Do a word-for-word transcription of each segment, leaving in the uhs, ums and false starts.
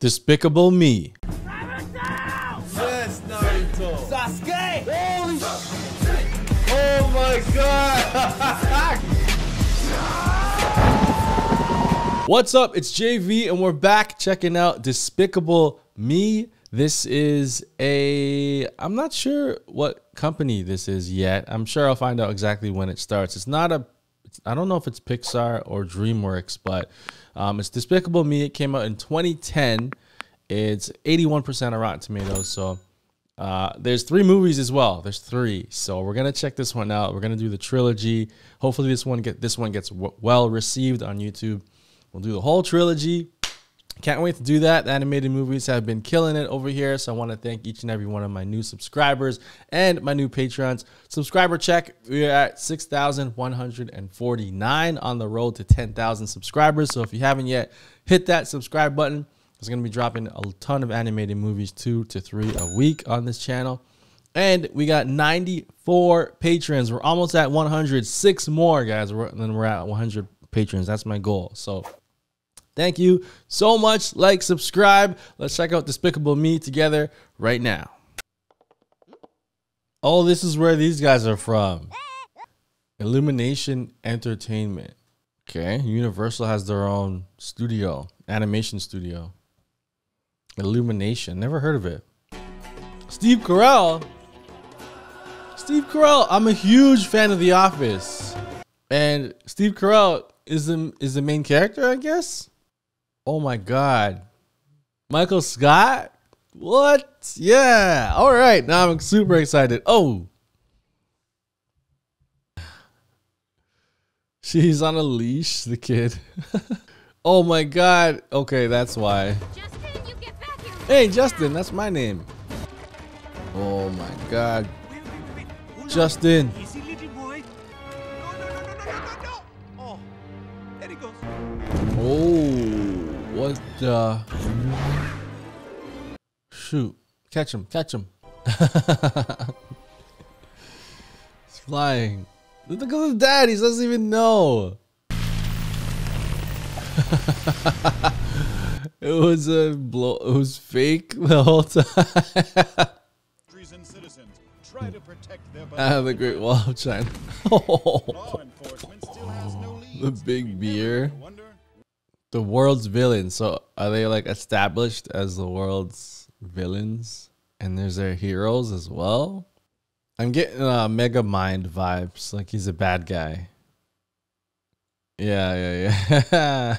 Despicable Me. Yes, Naruto. Sasuke. Holy shit. Oh my god. What's up? It's J V and we're back checking out Despicable Me. This is a, I'm not sure what company this is yet. I'm sure I'll find out exactly when it starts. It's not a, I don't know if it's Pixar or DreamWorks, but um, it's Despicable Me. It came out in twenty ten. It's eighty-one percent of Rotten Tomatoes. So uh, there's three movies as well. There's three. So we're going to check this one out. We're going to do the trilogy. Hopefully this one, get, this one gets w well received on YouTube. We'll do the whole trilogy. Can't wait to do that. The animated movies have been killing it over here. So I want to thank each and every one of my new subscribers and my new Patrons. Subscriber check. We're at six thousand one hundred forty-nine on the road to ten thousand subscribers. So if you haven't yet, hit that subscribe button. It's going to be dropping a ton of animated movies, two to three a week on this channel. And we got ninety-four patrons. We're almost at one hundred. Six more, guys. We're, then we're at one hundred patrons. That's my goal. So thank you so much. Like, subscribe. Let's check out Despicable Me together right now. Oh, this is where these guys are from. Illumination Entertainment. Okay. Universal has their own studio, animation studio. Illumination. Never heard of it. Steve Carell. Steve Carell. I'm a huge fan of The Office. And Steve Carell is the, is the main character, I guess. Oh my god. Michael Scott? What? Yeah. All right. Now I'm super excited. Oh. She's on a leash, the kid. Oh my god. Okay, that's why. Justin, you get back here. Hey, Justin, that's my name. Oh my god. Wait, wait, wait, wait. Justin. Easy, little boy. No, no, no, no, no, no, no. Oh. There he goes. Oh. What the? Shoot. Catch him. Catch him. He's flying. Look at the dad. He doesn't even know. It was a blow. It was fake the whole time. Try to protect their I have the Great Wall of China. Law enforcement still has no leads. The big beer. The world's villains. So are they like established as the world's villains? And there's their heroes as well. I'm getting uh, Mega Mind vibes. Like he's a bad guy. Yeah, yeah, yeah.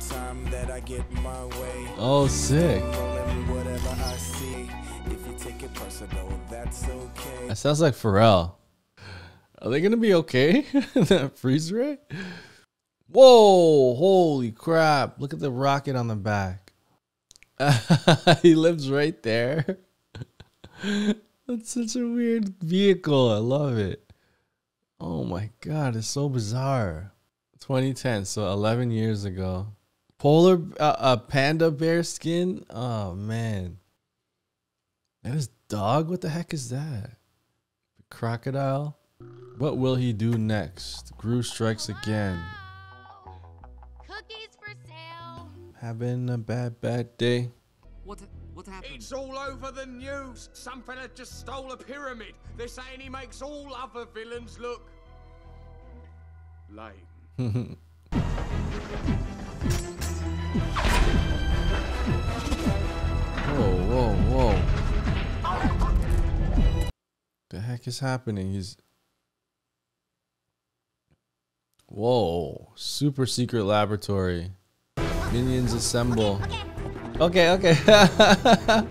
Time that I get my way. Oh, sick. Whatever I see. If you take it personal, that's okay. That sounds like Pharrell. Are they gonna be okay? That freeze ray? Whoa, holy crap. Look at the rocket on the back. He lives right there. That's such a weird vehicle. I love it. Oh my god, it's so bizarre. twenty ten, so eleven years ago. Polar a uh, uh, panda bear skin. Oh man. And his dog, what the heck is that? Crocodile. What will he do next? Gru strikes again. Having a bad, bad day. What, what happened? It's all over the news. Some fella just stole a pyramid. They're saying he makes all other villains look lame. Whoa, whoa, whoa. The heck is happening? He's... Whoa. Super secret laboratory. Minions assemble. Okay, okay. okay.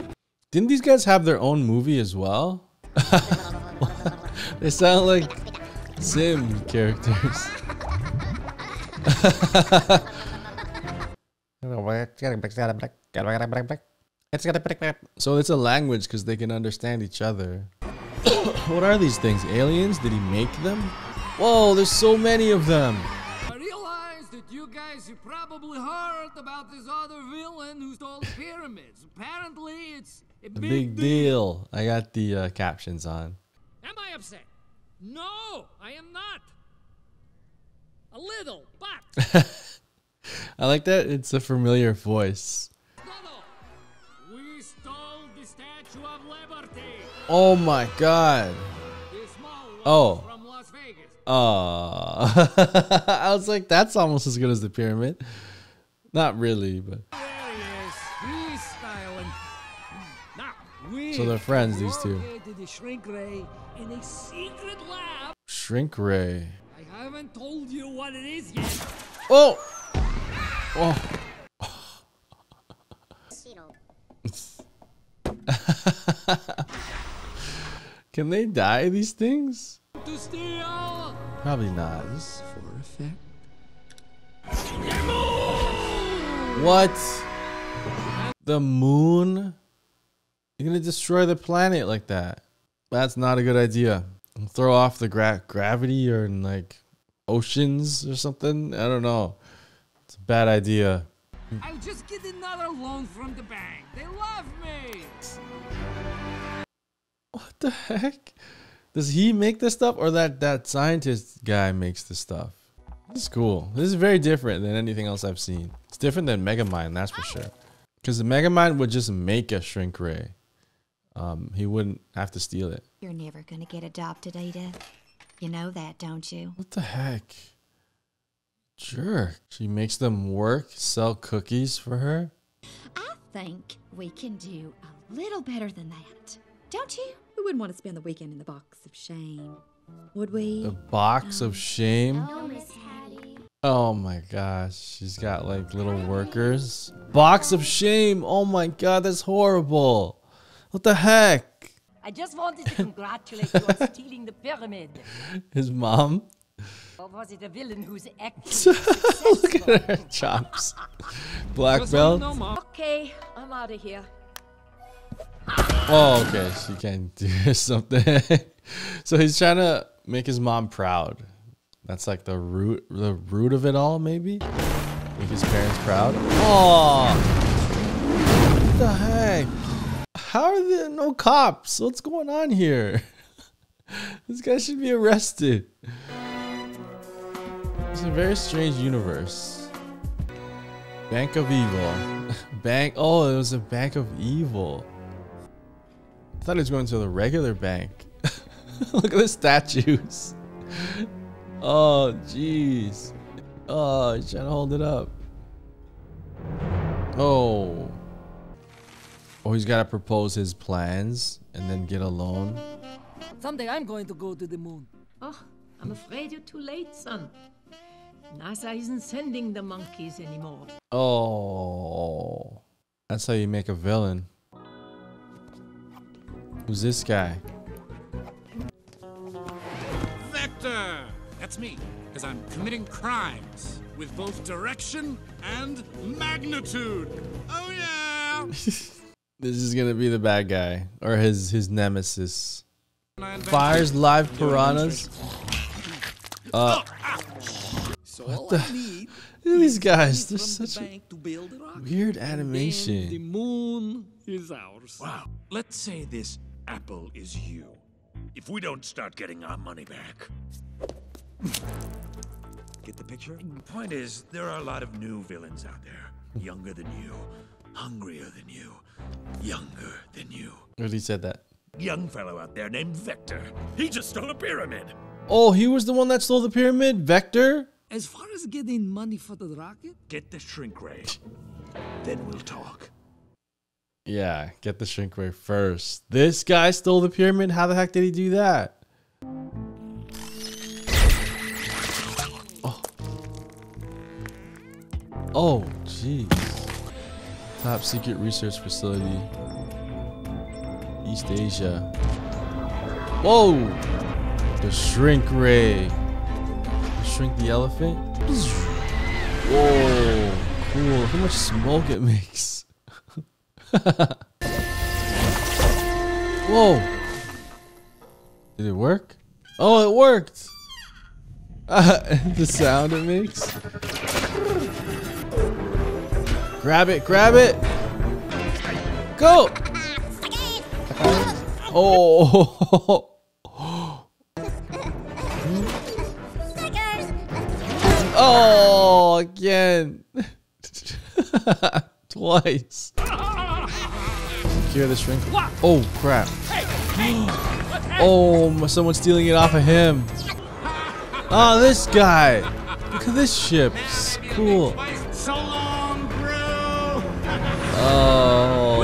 Didn't these guys have their own movie as well? They sound like Sim characters. So it's a language because they can understand each other. What are these things? Aliens? Did he make them? Whoa, there's so many of them. You probably heard about this other villain who stole the pyramids. Apparently, it's a big, big deal. deal. I got the uh, captions on. Am I upset? No, I am not. A little, but. I like that. It's a familiar voice. No, no. We stole the Statue of Liberty. Oh my God. Oh. From Las Vegas. Uh, I was like, that's almost as good as the pyramid. Not really, but. So they're friends, these two. Shrink ray in a secret lab. Shrink ray. I haven't told you what it is yet. Oh. Oh. Can they die, these things? To steal. Probably not. For effect. What? The moon? You're gonna destroy the planet like that. That's not a good idea. Throw off the gra gravity or in like oceans or something. I don't know. It's a bad idea. I'll just get another loan from the bank. They love me. What the heck? Does he make this stuff, or that that scientist guy makes this stuff? This is cool. This is very different than anything else I've seen. It's different than Megamind, that's for sure. Because the Megamind would just make a shrink ray. Um, he wouldn't have to steal it. You're never gonna get adopted, Ada. You know that, don't you? What the heck? Jerk. She makes them work, sell cookies for her. I think we can do a little better than that, don't you? We wouldn't want to spend the weekend in the box of shame, would we? The box um, of shame? Oh, Miss Hattie. Oh my gosh, she's got like little workers. Box of shame. Oh my God, that's horrible. What the heck? I just wanted to congratulate you on stealing the pyramid. His mom? Or was it a villain who's acting? Look at her chops. Black belt. Okay, I'm out of here. Oh, okay, she can't do something. So he's trying to make his mom proud. That's like the root, the root of it all, maybe. Make his parents proud. Oh, what the heck? How are there no cops? What's going on here? This guy should be arrested. It's a very strange universe. Bank of evil. Bank. Oh, it was a bank of evil. I thought he was going to the regular bank. Look at the statues. Oh, jeez. Oh, he's trying to hold it up. Oh. Oh, he's got to propose his plans and then get a loan. Someday I'm going to go to the moon. Oh, I'm afraid you're too late, son. NASA isn't sending the monkeys anymore. Oh. That's how you make a villain. Who's this guy? Vector! That's me, because I'm committing crimes with both direction and magnitude. Oh yeah! This is gonna be the bad guy, or his his nemesis. Fires live piranhas. Uh, so what the? Need look at these guys. They're such the to build a weird animation. The moon is ours. Wow. Let's say this. Apple is you. If we don't start getting our money back. Get the picture? Point is, there are a lot of new villains out there. Younger than you. Hungrier than you. Younger than you. Really said that. Young fellow out there named Vector. He just stole a pyramid. Oh, he was the one that stole the pyramid? Vector? As far as getting money for the rocket? Get the shrink ray. Then we'll talk. Yeah, get the shrink ray first. This guy stole the pyramid? How the heck did he do that? Oh. Oh, jeez. Top secret research facility. East Asia. Whoa! The shrink ray. Shrink the elephant. Whoa. Cool. How much smoke it makes. Whoa! Did it work? Oh, it worked! Uh, the sound it makes. Grab it! Grab it! Go! Oh! Oh! Again! Twice. Cure this shrink. Oh crap. Oh, someone's stealing it off of him. Oh, this guy. Look at this ship. It's cool. Oh.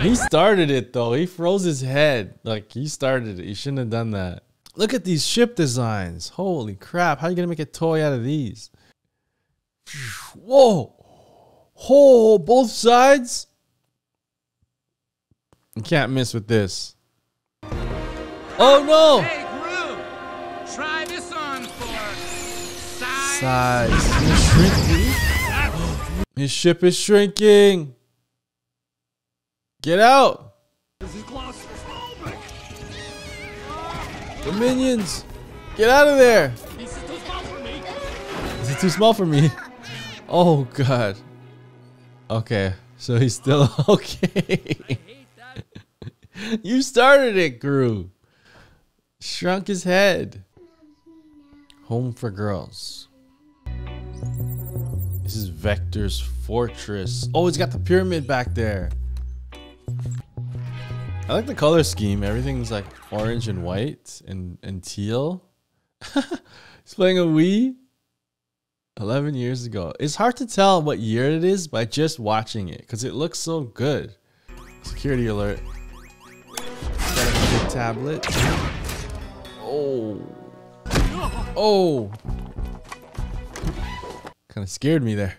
He started it though. He froze his head. Like, he started it. He shouldn't have done that. Look at these ship designs. Holy crap. How are you going to make a toy out of these? Whoa. Oh, both sides? You can't miss with this. Oh no! Hey, Gru, try this on for size. Size. His ship is shrinking. Get out! This is claustrophobic. The minions, get out of there! This is too small for me. This is too small for me. Oh god. Okay, so he's still okay. You started it, Gru. Shrunk his head. Home for girls. This is Vector's fortress. Oh, it's got the pyramid back there. I like the color scheme. Everything's like orange and white and, and teal. He's playing a Wii. eleven years ago. It's hard to tell what year it is by just watching it, because it looks so good. Security alert. Tablet. Oh. Oh. Kind of scared me there.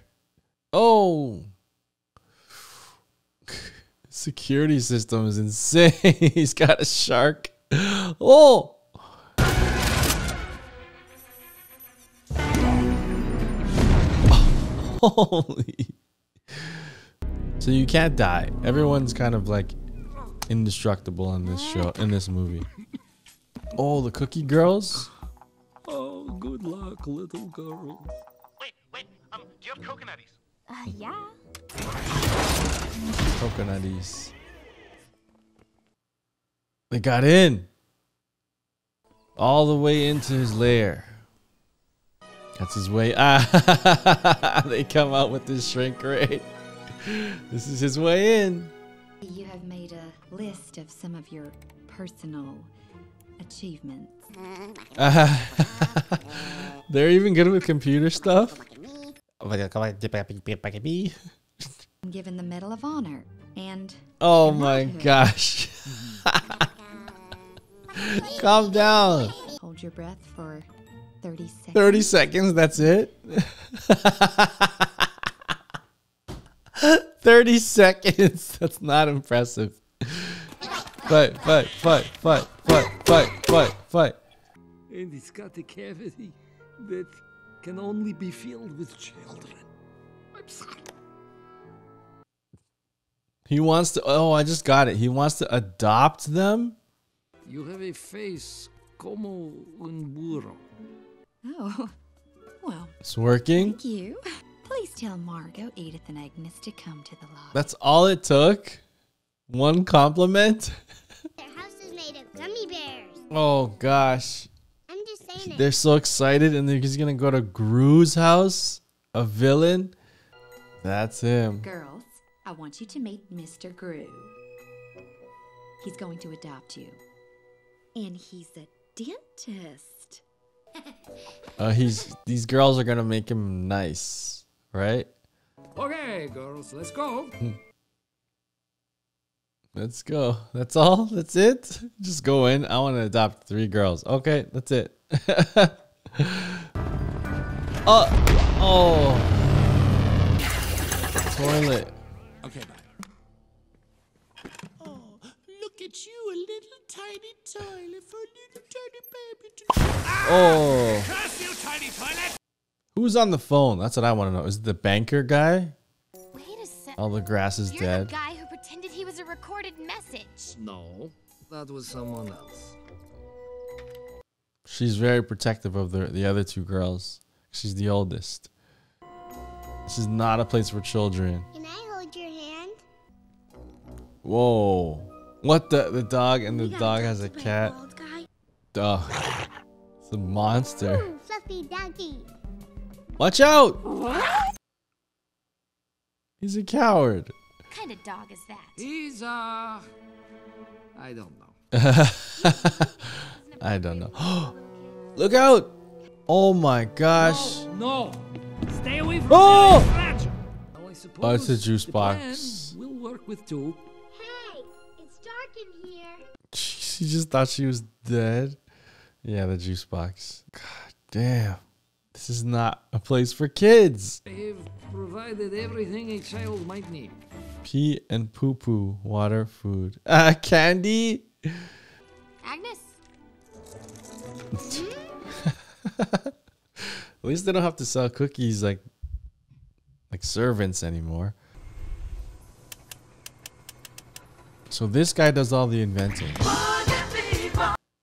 Oh. Security system is insane. He's got a shark. Oh. Holy. So you can't die. Everyone's kind of like indestructible in this show, in this movie. Oh, the cookie girls. Oh, good luck, little girls. Wait, wait. Um, do you have coconutties? Uh, yeah. Coconutties. They got in. All the way into his lair. That's his way. Ah, they come out with this shrink ray. This is his way in. You have made a list of some of your personal achievements. Uh, they're even good with computer stuff. Given the Medal of Honor and... Oh my gosh. Calm down. Hold your breath for thirty seconds. thirty seconds, that's it? thirty seconds. That's not impressive. Fight, fight, fight, fight, fight, fight, fight, fight. And it's got a cavity that can only be filled with children. I'm sorry. He wants to. Oh, I just got it. He wants to adopt them. You have a face como un burro. Oh, well. It's working. Thank you. Please tell Margot, Edith, and Agnes to come to the lobby. That's all it took? One compliment? Their house is made of gummy bears. Oh, gosh. I'm just saying it. They're so excited, and they're just going to go to Gru's house? A villain? That's him. Girls, I want you to meet Mister Gru. He's going to adopt you. And he's a dentist. uh, he's. These girls are going to make him nice. Right? Okay, girls, let's go. Let's go. That's all? That's it? Just go in. I want to adopt three girls. Okay, that's it. Oh, oh. Toilet. Okay, bye. Oh, look at you, a little tiny toilet for a little tiny baby to... Ah, oh. Curse you, tiny toilet! Who's on the phone? That's what I want to know. Is it the banker guy? Wait a sec. All the grass is You're dead. The guy who pretended he was a recorded message. No, that was someone else. She's very protective of the the other two girls. She's the oldest. This is not a place for children. Can I hold your hand? Whoa! What the the dog and the dog has a cat. Duh! It's a monster. Ooh, fluffy doggy. Watch out! What? He's a coward. kind of dog is that? He's, uh... I don't know. I don't know. Look out! Oh my gosh. No, no. Stay away from oh! Fragile. Well, I suppose oh, it's a juice box. We'll work with two. Hey, it's dark in here. She just thought she was dead. Yeah, the juice box. God damn. This is not a place for kids. They've provided everything a child might need. Pee and poo-poo, water, food. Uh, candy? Agnes? At least they don't have to sell cookies like like servants anymore. So this guy does all the inventing.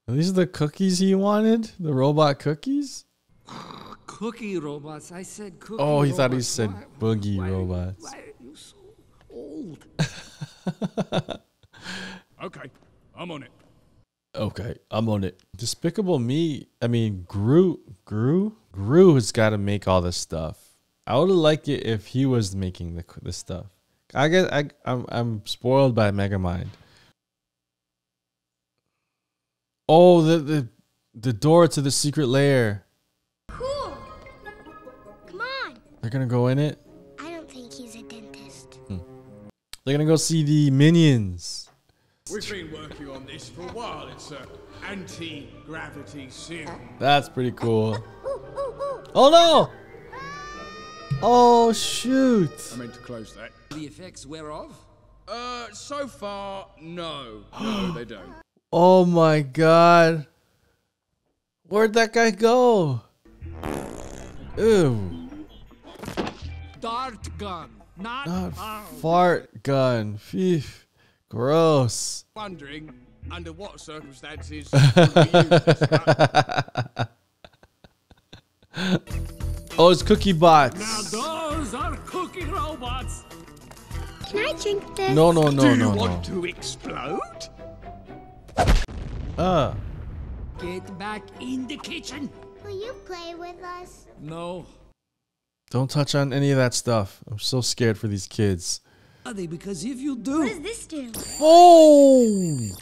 These are the cookies he wanted? The robot cookies? Cookie robots. I said cookie Oh, he robots. Thought he said why, boogie why, robots. Why are you so old? Okay, I'm on it. Okay, I'm on it. Despicable Me, I mean, Gru, Gru, Gru has got to make all this stuff. I would like it if he was making the the stuff. I guess I I'm I'm spoiled by Megamind. Oh, the the the door to the secret lair. Cool. Come on. They're gonna go in it. I don't think he's a dentist. Hmm. They're gonna go see the minions. We've been working on this for a while. It's an anti-gravity serum. That's pretty cool. Oh no! Oh shoot! I meant to close that. The effects whereof? Uh, so far, no. No, they don't. Oh my god. Where'd that guy go? Ew. Dart gun. Not, Not fart gun. Phew. Gross. Wondering under what circumstances you Oh, it's cookie bots. Now those are cookie robots. Can I drink this? No, no, no, no. Do you no, want no. to explode? Uh. Get back in the kitchen. Will you play with us? No. Don't touch on any of that stuff. I'm so scared for these kids. Are they? Because if you do, what does this do? Oh,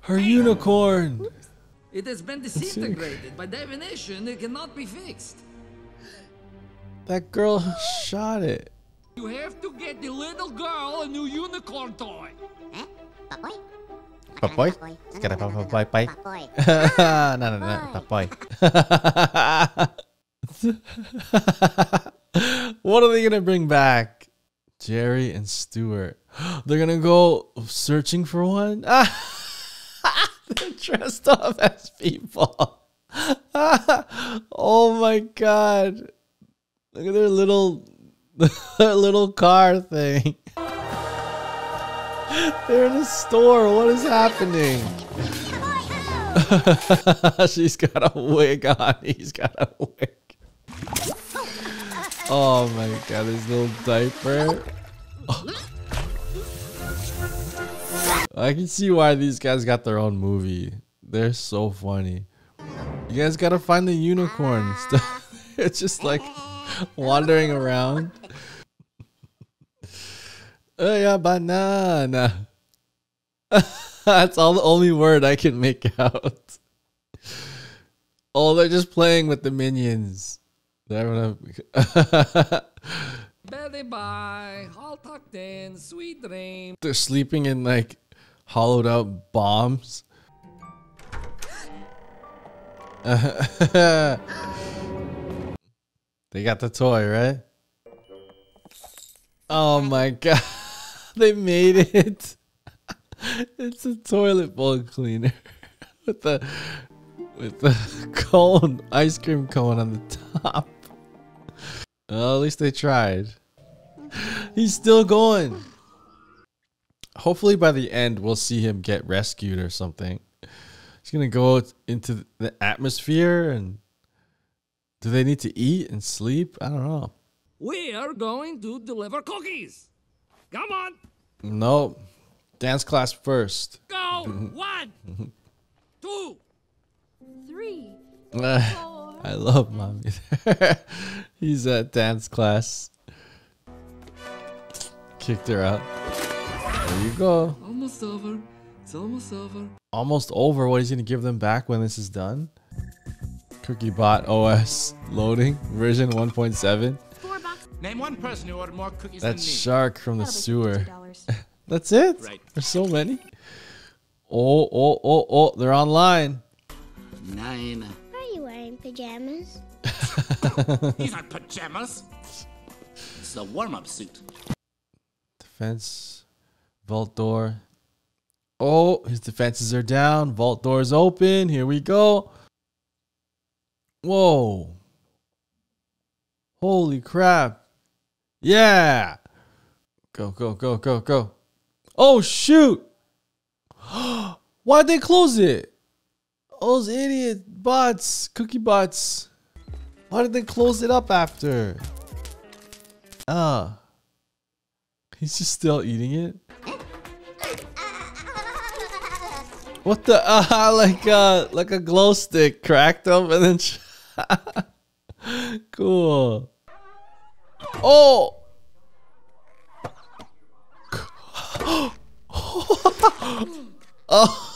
her unicorn. Oops. It has been disintegrated. By definition, it cannot be fixed. That girl shot it. You have to get the little girl a new unicorn toy. Huh? Boy. Boy. It's got a boy. Boy. Boy. No, no, no, boy. What are they gonna bring back? Jerry and Stuart. They're gonna go searching for one. They're dressed up as people. Oh my god! Look at their little, their little car thing. They're in a store. What is happening? She's got a wig on. He's got a wig. Oh my god, this little diaper. Oh. I can see why these guys got their own movie. They're so funny. You guys gotta find the unicorns. It's just like wandering around. Hey, a banana. That's all the only word I can make out. Oh, they're just playing with the minions. Belly by, all tucked in, sweet dream. They're sleeping in like hollowed out bombs. They got the toy, right? Oh my god. They made it. It's a toilet bowl cleaner with the with the cone, ice cream cone on the top. Well, at least they tried. He's still going. Hopefully by the end we'll see him get rescued or something. He's gonna go into the atmosphere. And do they need to eat and sleep? I don't know. We are going to deliver cookies. Come on. No. Dance class first. Go. One. Two. Three. Four. I love mommy. He's at dance class. Kicked her out. There you go. Almost over. It's almost over. Almost over? What, he's gonna give them back when this is done? CookieBot O S loading version one point seven. Name one person who ordered more cookies than me. That shark from the sewer. That's it? Right. There's so many. Oh, oh, oh, oh, they're online. Nine. Are you wearing pajamas? These aren't pajamas. It's the warm-up suit. Defense. Vault door. Oh, his defenses are down. Vault door is open. Here we go. Whoa. Holy crap. Yeah. Go, go, go, go, go. Oh, shoot. Why'd they close it? Those idiot bots. Cookie bots. Why did they close it up after? Ah. Uh, he's just still eating it. What the? Uh, like, uh, like a glow stick cracked up and then... Sh cool. Oh! Oh!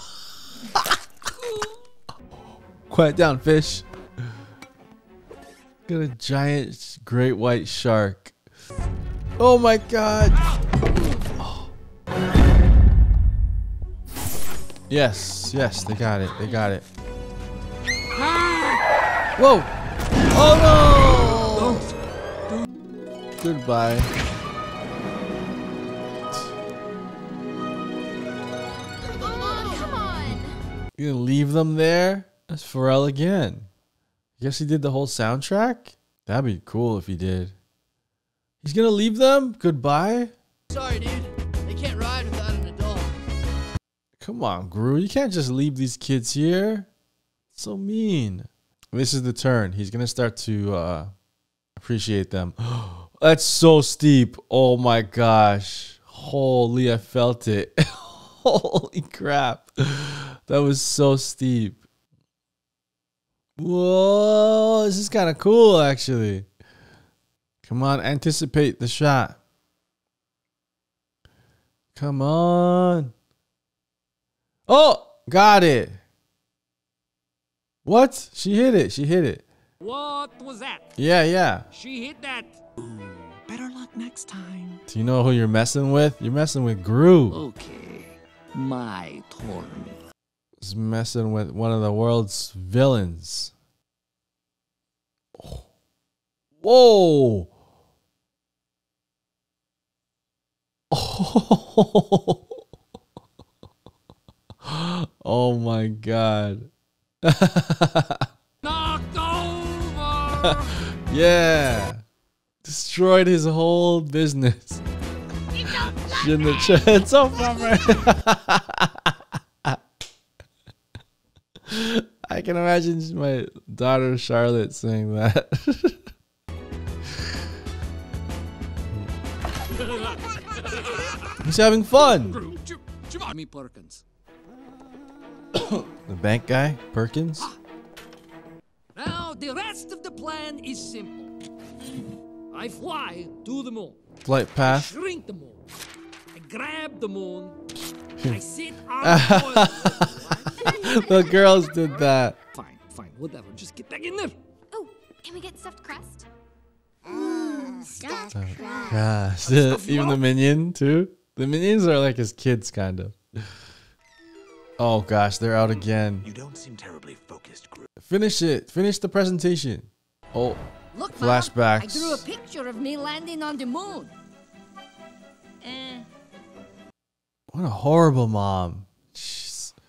Quiet down, fish. Got a giant great white shark. Oh my god. Oh. Yes, yes, they got it. They got it. Whoa. Oh no. Goodbye. Oh, come on. You're gonna leave them there? That's Pharrell again. I guess he did the whole soundtrack? That'd be cool if he did. He's gonna leave them? Goodbye? Sorry, dude. They can't ride without an adult. Come on, Gru. You can't just leave these kids here. It's so mean. This is the turn. He's gonna start to uh, appreciate them. That's so steep. Oh my gosh. Holy, I felt it. Holy crap. That was so steep. Whoa, this is kind of cool, actually. Come on, anticipate the shot. Come on. Oh, got it. What? She hit it. She hit it. What was that? Yeah, yeah. She hit that. Ooh, better luck next time. Do you know who you're messing with? You're messing with Gru. Okay, my turn. Is messing with one of the world's villains. Oh. Whoa! Oh. Oh my god! Knocked over. Yeah, destroyed his whole business. In the chest, it's so fun. I can imagine my daughter Charlotte saying that. He's having fun. The bank guy, Perkins. Now the rest of the plan is simple. I fly to the moon. Flight path. I shrink the moon. I grab the moon. I sit on the oil. The girls did that. Fine, fine, whatever. Just get back in there. Oh, can we get stuffed crust? Mm, stuffed stuffed crust. Crust. Even the minion too. The minions are like his kids, kind of. Oh gosh, they're out again. You don't seem terribly focused, Gru. Finish it. Finish the presentation. Oh, look, flashbacks. Mom, I drew a picture of me landing on the moon. Eh. What a horrible mom.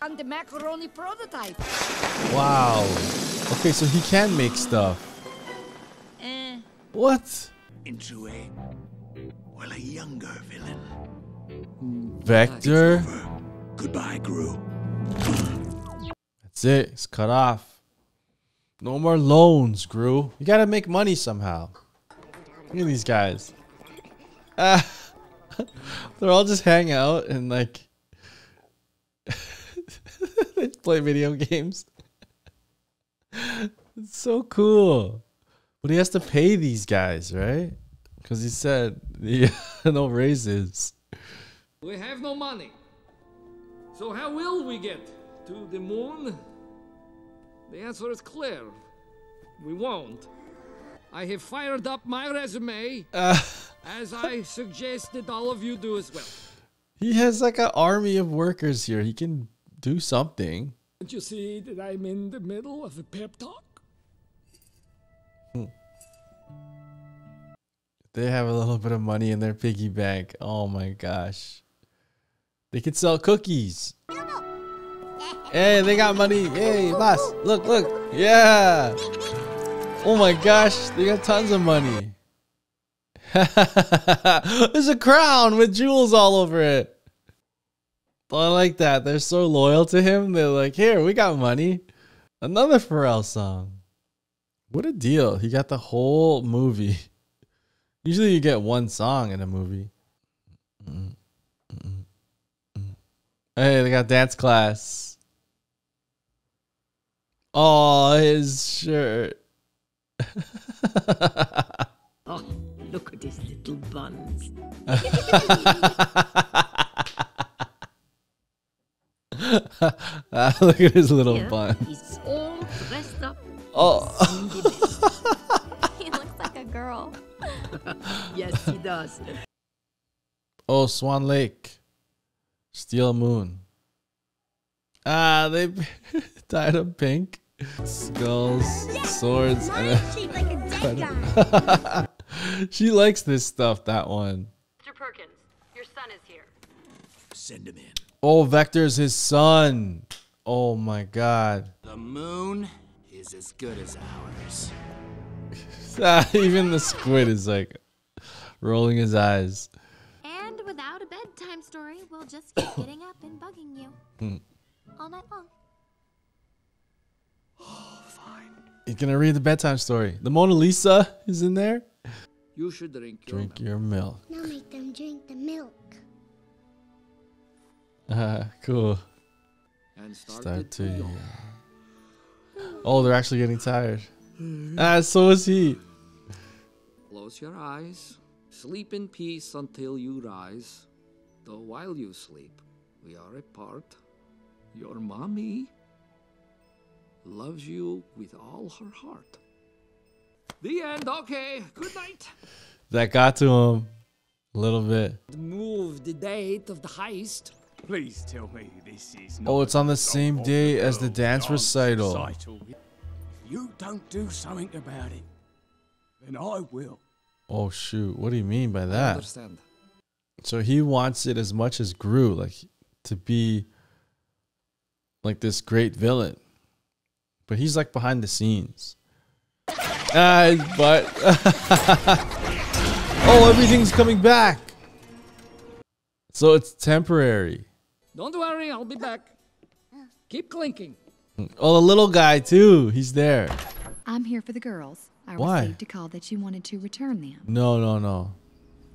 And the macaroni prototype. Wow. Okay, so he can make stuff. Uh, what? Into a well, a younger villain. Vector. Goodbye, Gru. That's it. It's cut off. No more loans, Gru. You gotta make money somehow. Look at these guys. Ah, they're all just hang out and like. They play video games. It's so cool. But he has to pay these guys, right? Because he said, yeah, no raises. We have no money. So how will we get to the moon? The answer is clear. We won't. I have fired up my resume, uh. as I suggested all of you do as well. He has like an army of workers here. He can do something. Don't you see that I'm in the middle of a pep talk? Hmm. They have a little bit of money in their piggy bank. Oh my gosh. They could sell cookies. Hey, they got money. Hey, boss. Look, look. Yeah. Oh my gosh. They got tons of money. There's a crown with jewels all over it. Oh, I like that. They're so loyal to him. They're like, here, we got money. Another Pharrell song. What a deal. He got the whole movie. Usually you get one song in a movie. Mm-mm, mm-mm, mm. Hey, they got dance class. Oh, his shirt. Oh, look at his little buns. Ah, look at his little buns. He's all dressed up. Oh. He looks like a girl. Yes, he does. Oh, Swan Lake, Steel Moon. Ah, they dyed up pink. Skulls, swords, and a... She likes this stuff. That one. Mister Perkins, your son is here. Send him in. Oh, Vector's his son. Oh my God. The moon is as good as ours. Even the squid is like rolling his eyes. And without a bedtime story, we'll just keep getting up and bugging you hmm. all night long. Oh, fine. You're gonna read the bedtime story. The Mona Lisa is in there. You should drink your drink milk. your milk. Now make them drink the milk. Ah, uh, cool. And start, start to. to oh, they're actually getting tired. Ah, so is he. Close your eyes. Sleep in peace until you rise. Though while you sleep, we are apart. Your mommy loves you with all her heart. The end. Okay. Good night. That got to him a little bit. Move the date of the heist. Please tell me this is not. Oh, it's on the same day as the dance recital. You don't do something about it, then I will. Oh shoot, what do you mean by that? I understand. So he wants it as much as Gru, like to be like this great villain. But he's like behind the scenes. Uh, but oh, everything's coming back. So it's temporary. Don't worry, I'll be back. Keep clinking. Oh, the little guy too. He's there. I'm here for the girls. I Why? received a call that you wanted to return them. No, no, no.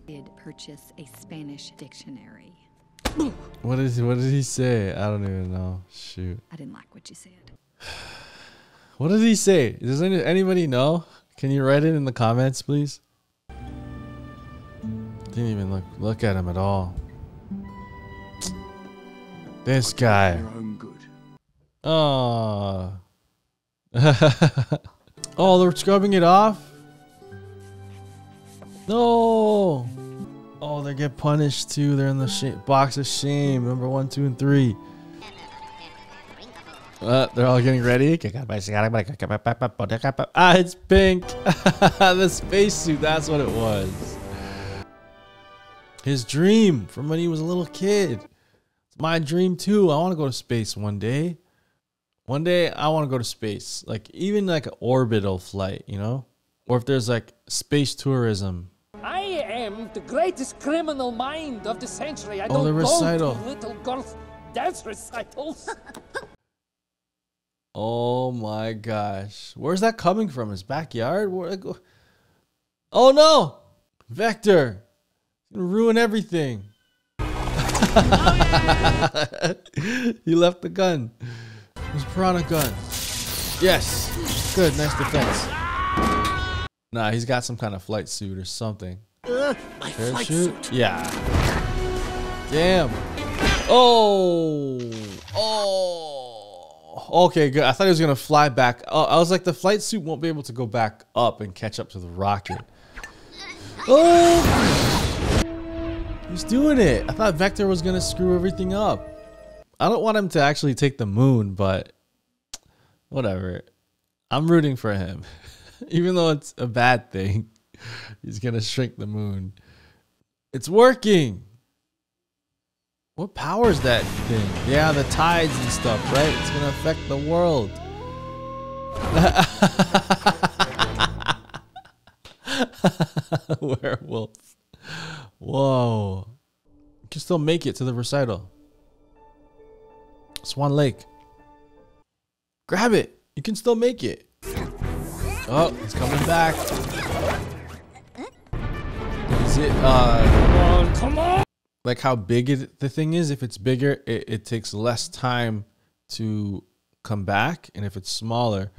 Did purchase a Spanish dictionary. What is? What did he say? I don't even know. Shoot. I didn't like what you said. What did he say? Does any, anybody know? Can you write it in the comments, please? Didn't even look look at him at all. This guy. Oh. Oh, they're scrubbing it off? No. Oh, they get punished too. They're in the sh box of shame. Number one, two, and three. Uh, they're all getting ready. Ah, it's pink. The spacesuit, that's what it was. His dream from when he was a little kid. It's my dream too. I want to go to space one day. One day I want to go to space, like even like an orbital flight, you know, or if there's like space tourism. I am the greatest criminal mind of the century. I oh, don't go to little golf dance recitals. Oh my gosh, where's that coming from? His backyard? Where go? Oh no, Vector, ruin everything. He left the gun. His piranha gun. Yes. Good. Nice defense. Nah, he's got some kind of flight suit or something. Parachute? Yeah. Damn. Oh. Oh. Okay, good. I thought he was going to fly back up. I was like, the flight suit won't be able to go back up and catch up to the rocket. Oh. He's doing it. I thought Vector was going to screw everything up. I don't want him to actually take the moon, but whatever. I'm rooting for him. Even though it's a bad thing. He's going to shrink the moon. It's working. What powers that thing? Yeah, the tides and stuff, right? It's going to affect the world. Werewolves. Whoa. You can still make it to the recital. Swan Lake. Grab it. You can still make it. Oh, it's coming back. Is it, uh, come on, come on. Like how big it, the thing is? If it's bigger, it, it takes less time to come back. And if it's smaller,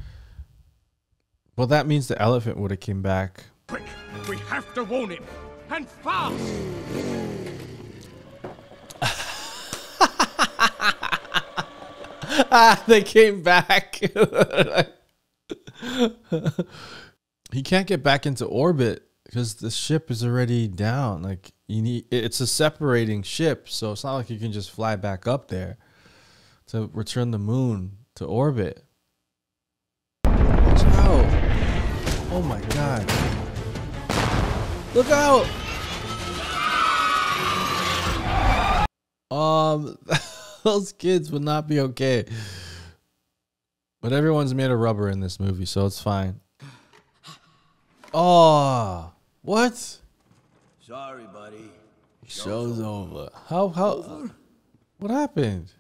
well, that means the elephant would have came back. Quick, we have to warn him, and fast. Ah, they came back. He can't get back into orbit. Because the ship is already down. Like you need, it's a separating ship, so it's not like you can just fly back up there to return the moon to orbit. Watch out! Oh my god! Look out! Um, those kids would not be okay. But everyone's made of rubber in this movie, so it's fine. Oh. What? Sorry, buddy. Show's over. How, how, what happened?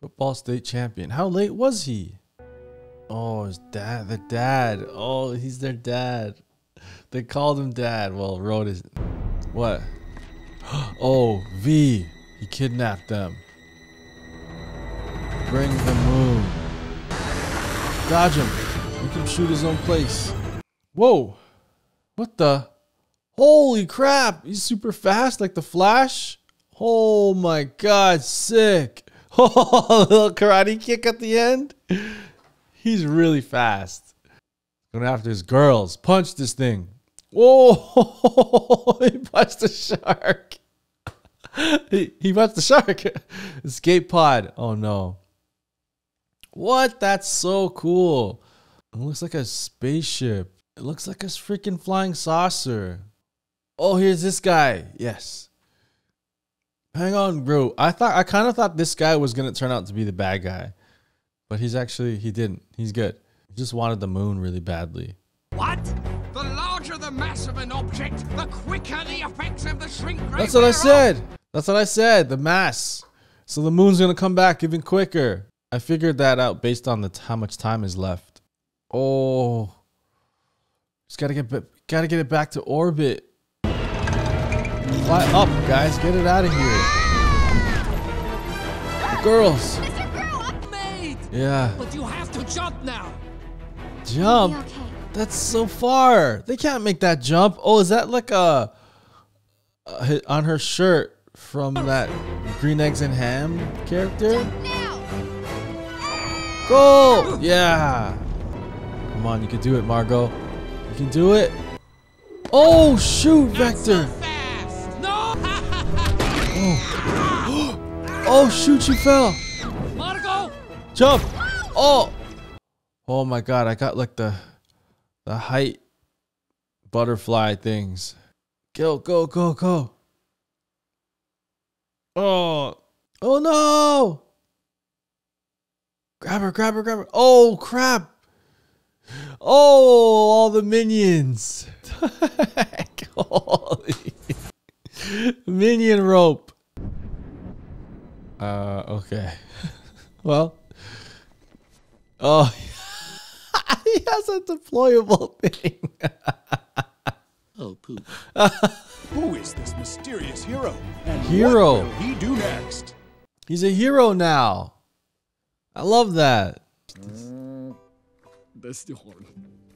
Football state champion. How late was he? Oh, his dad, the dad. Oh, he's their dad. They called him dad. Well, wrote his, what? Oh, V. He kidnapped them. Bring the moon. Dodge him. You can shoot his own place. Whoa. What the? Holy crap! He's super fast, like the Flash. Oh my god, sick! Oh, a little karate kick at the end. He's really fast. Going after his girls. Punch this thing. Whoa! He punched the shark. he, he punched the shark. Escape pod. Oh no. What? That's so cool. It looks like a spaceship. It looks like a freaking flying saucer. Oh, here's this guy. Yes. Hang on, bro. I thought I kind of thought this guy was gonna turn out to be the bad guy, but he's actually he didn't. He's good. He just wanted the moon really badly. What? The larger the mass of an object, the quicker the effects of the shrink rate. That's what I said. Off. That's what I said. The mass. So the moon's gonna come back even quicker. I figured that out based on the how much time is left. Oh. Just gotta get gotta get it back to orbit. Fly up, guys! Get it out of here. The girls. Mister Grow up, mate. Yeah. But you have to jump now. Jump? Okay. That's so far. They can't make that jump. Oh, is that like a, a on her shirt from that Green Eggs and Ham character? Jump now. Go! Yeah. Come on, you can do it, Margot. You can do it. Oh, shoot, Vector. No. Oh. Oh, shoot, you fell. Margo. Jump. Oh. Oh, my God. I got like the the height butterfly things. Go, go, go, go. Oh. Oh, no. Grab her, grab her, grab her. Oh, crap. Oh, all the minions. Holy. Minion rope. Uh, okay. Well. Oh. He has a deployable thing. Oh, poop. Who is this mysterious hero? And hero. What will he do next? He's a hero now. I love that. That's the horn.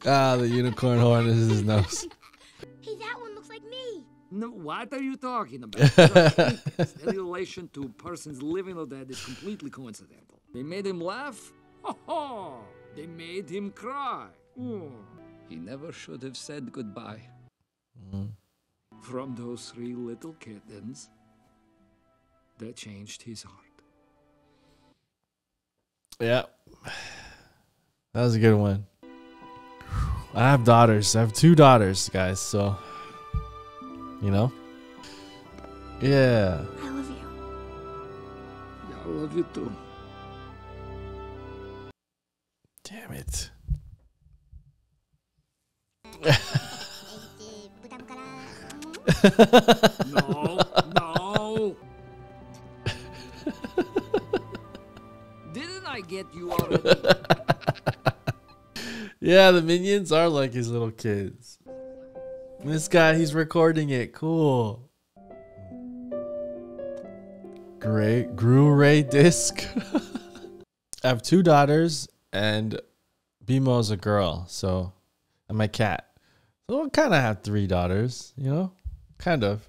Ah, the unicorn horn is his nose. Hey, that one looks like me. No, what are you talking about? The relation to persons living or dead is completely coincidental. They made him laugh. Ho ho! They made him cry. Oh. He never should have said goodbye. Mm. From those three little kittens that changed his heart. Yeah. That was a good one. I have daughters. I have two daughters, guys, so you know? Yeah. I love you. Yeah, I love you too. Damn it. No, no. Didn't I get you already? Yeah, the minions are like his little kids. This guy, he's recording it. Cool. Great Blu-ray disc. I have two daughters and Bimo's a girl, so and my cat. So I kind of have three daughters, you know? Kind of.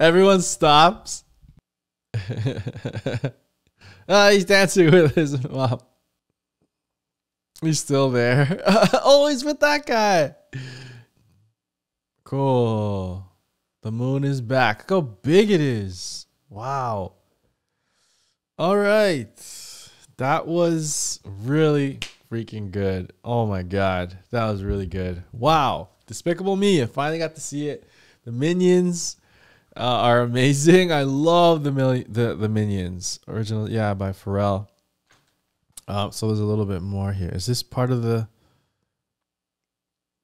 Everyone stops. Oh, he's dancing with his mom. He's still there. Oh, he's with that guy. Cool. The moon is back. Look how big it is. Wow. All right. That was really freaking good. Oh my God. That was really good. Wow. Despicable Me. I finally got to see it. The Minions uh, are amazing. I love the, the the Minions. Original, yeah, by Pharrell. Uh, so there's a little bit more here. Is this part of the...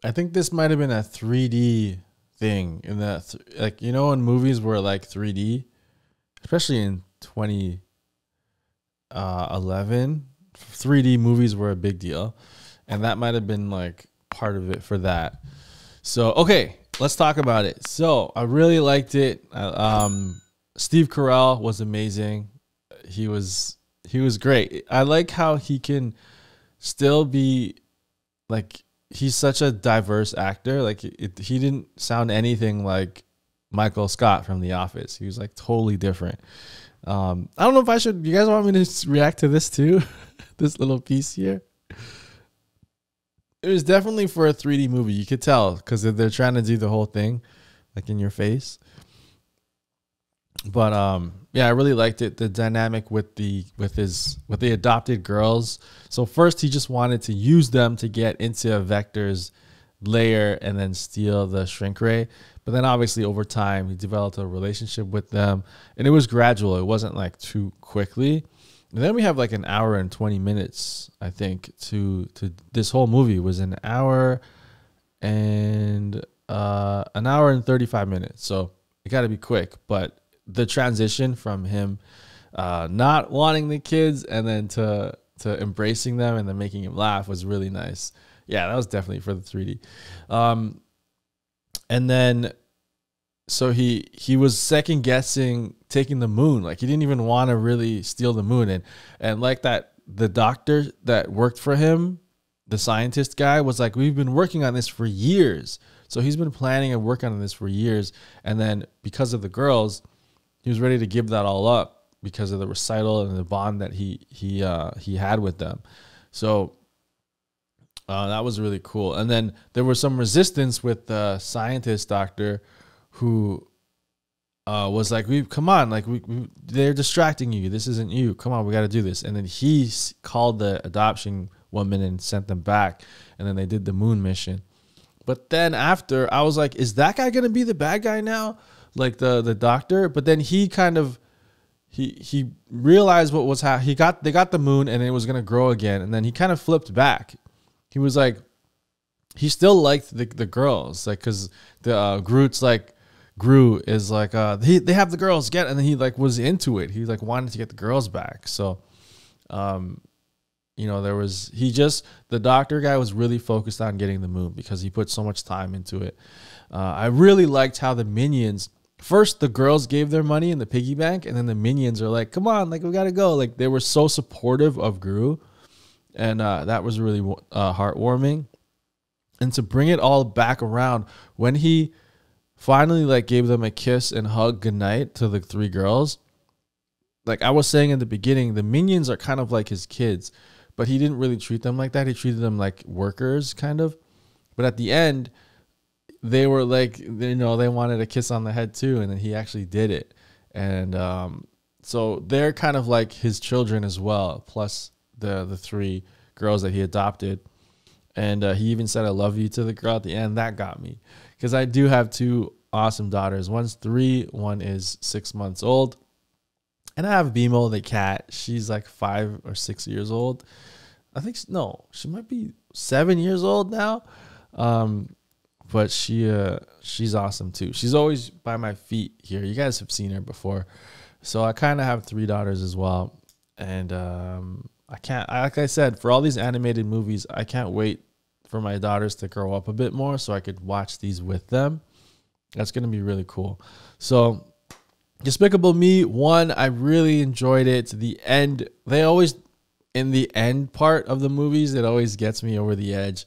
I think this might have been a three D thing. In that, th like, you know, in movies where like three D, especially in twenty eleven, three D movies were a big deal. And that might have been like part of it for that. So, okay. Let's talk about it. So I really liked it. Um, Steve Carell was amazing. He was he was great. I like how he can still be like he's such a diverse actor. Like it, he didn't sound anything like Michael Scott from The Office. He was like totally different. Um, I don't know if I should. You guys want me to react to this too? This little piece here. It was definitely for a three D movie. You could tell because they're trying to do the whole thing like in your face. But um, yeah, I really liked it. The dynamic with the with his with the adopted girls. So first he just wanted to use them to get into a Vector's lair and then steal the shrink ray. But then obviously over time he developed a relationship with them and it was gradual. It wasn't like too quickly. And then we have like an hour and twenty minutes, I think, to to this whole movie was an hour and uh, an hour and thirty-five minutes. So it got to be quick. But the transition from him uh, not wanting the kids and then to to embracing them and then making him laugh was really nice. Yeah, that was definitely for the three D. Um, and then so he he was second guessing taking the moon. Like he didn't even want to really steal the moon. And, and like that, the doctor that worked for him, the scientist guy was like, we've been working on this for years. So he's been planning and working on this for years. And then because of the girls, he was ready to give that all up because of the recital and the bond that he, he, uh, he had with them. So uh, that was really cool. And then there was some resistance with the scientist doctor who, Uh, was like, we come on, like we, we they're distracting you. This isn't you. Come on, we got to do this. And then he called the adoption woman and sent them back. And then they did the moon mission. But then after, I was like, is that guy gonna be the bad guy now? Like the the doctor. But then he kind of he he realized what was happening. He got they got the moon, and it was gonna grow again. And then he kind of flipped back. He was like, he still liked the the girls, like because the uh, Groot's like. Gru is like uh he, they have the girls get and then he like was into it. He like wanted to get the girls back. So um you know there was he just the doctor guy was really focused on getting the moon because he put so much time into it. uh, I really liked how the minions first the girls gave their money in the piggy bank and then the minions are like come on like we gotta go like they were so supportive of Gru And uh, that was really uh, heartwarming. And to bring it all back around, when he finally like gave them a kiss and hug goodnight to the three girls, like I was saying in the beginning, the minions are kind of like his kids, but he didn't really treat them like that. He treated them like workers, kind of. But at the end, they were like, you know, they wanted a kiss on the head too, and then he actually did it. And um, so they're kind of like his children as well, plus the the three girls that he adopted. And uh, he even said, "I love you" to the girl at the end. That got me, because I do have two awesome daughters. One's three, one is six months old. And I have Bimo, the cat. She's like five or six years old. I think, she, no, she might be seven years old now. Um, but she uh, she's awesome too. She's always by my feet here. You guys have seen her before. So I kind of have three daughters as well. And um, I can't, like I said, for all these animated movies, I can't wait for my daughters to grow up a bit more so I could watch these with them. That's going to be really cool. So Despicable Me one, I really enjoyed it. The end, they always, in the end part of the movies, it always gets me over the edge.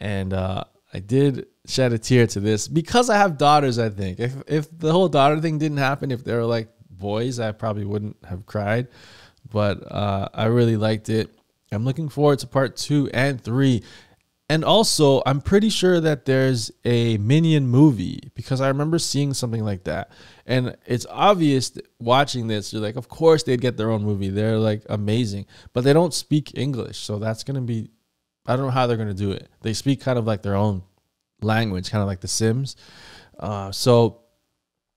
And uh, I did shed a tear to this because I have daughters, I think. If, if the whole daughter thing didn't happen, if they were like boys, I probably wouldn't have cried. But uh, I really liked it. I'm looking forward to part two and three. And also, I'm pretty sure that there's a Minion movie, because I remember seeing something like that. And it's obvious watching this, you're like, of course they'd get their own movie. They're like amazing, but they don't speak English. So that's going to be, I don't know how they're going to do it. They speak kind of like their own language, kind of like The Sims. Uh, so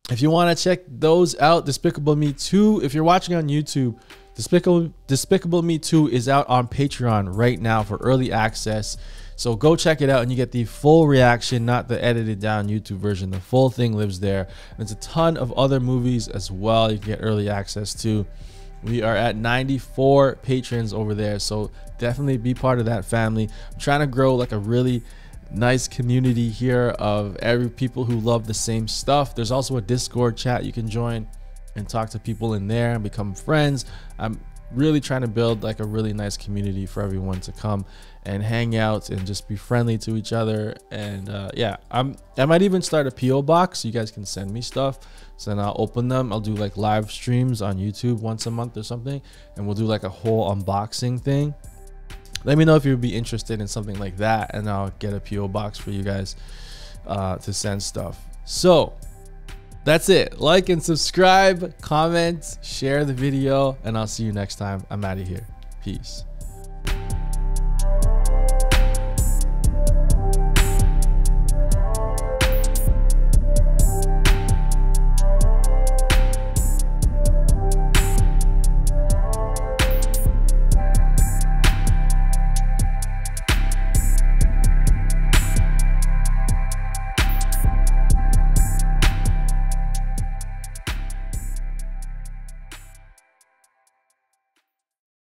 if you want to check those out, Despicable Me two, if you're watching on YouTube, Despicable, Despicable Me two is out on Patreon right now for early access. So go check it out and you get the full reaction, not the edited down YouTube version. The full thing lives there. And it's a ton of other movies as well you can get early access to. We are at ninety-four patrons over there. So definitely be part of that family. I'm trying to grow like a really nice community here of every people who love the same stuff. There's also a Discord chat you can join and talk to people in there and become friends. I'm really trying to build like a really nice community for everyone to come and hang out and just be friendly to each other. And uh, yeah, I'm, I might even start a P O box so you guys can send me stuff. So then I'll open them. I'll do like live streams on YouTube once a month or something, and we'll do like a whole unboxing thing. Let me know if you'd be interested in something like that, and I'll get a P O box for you guys uh, to send stuff. So that's it. Like and subscribe, comment, share the video, and I'll see you next time. I'm out of here. Peace.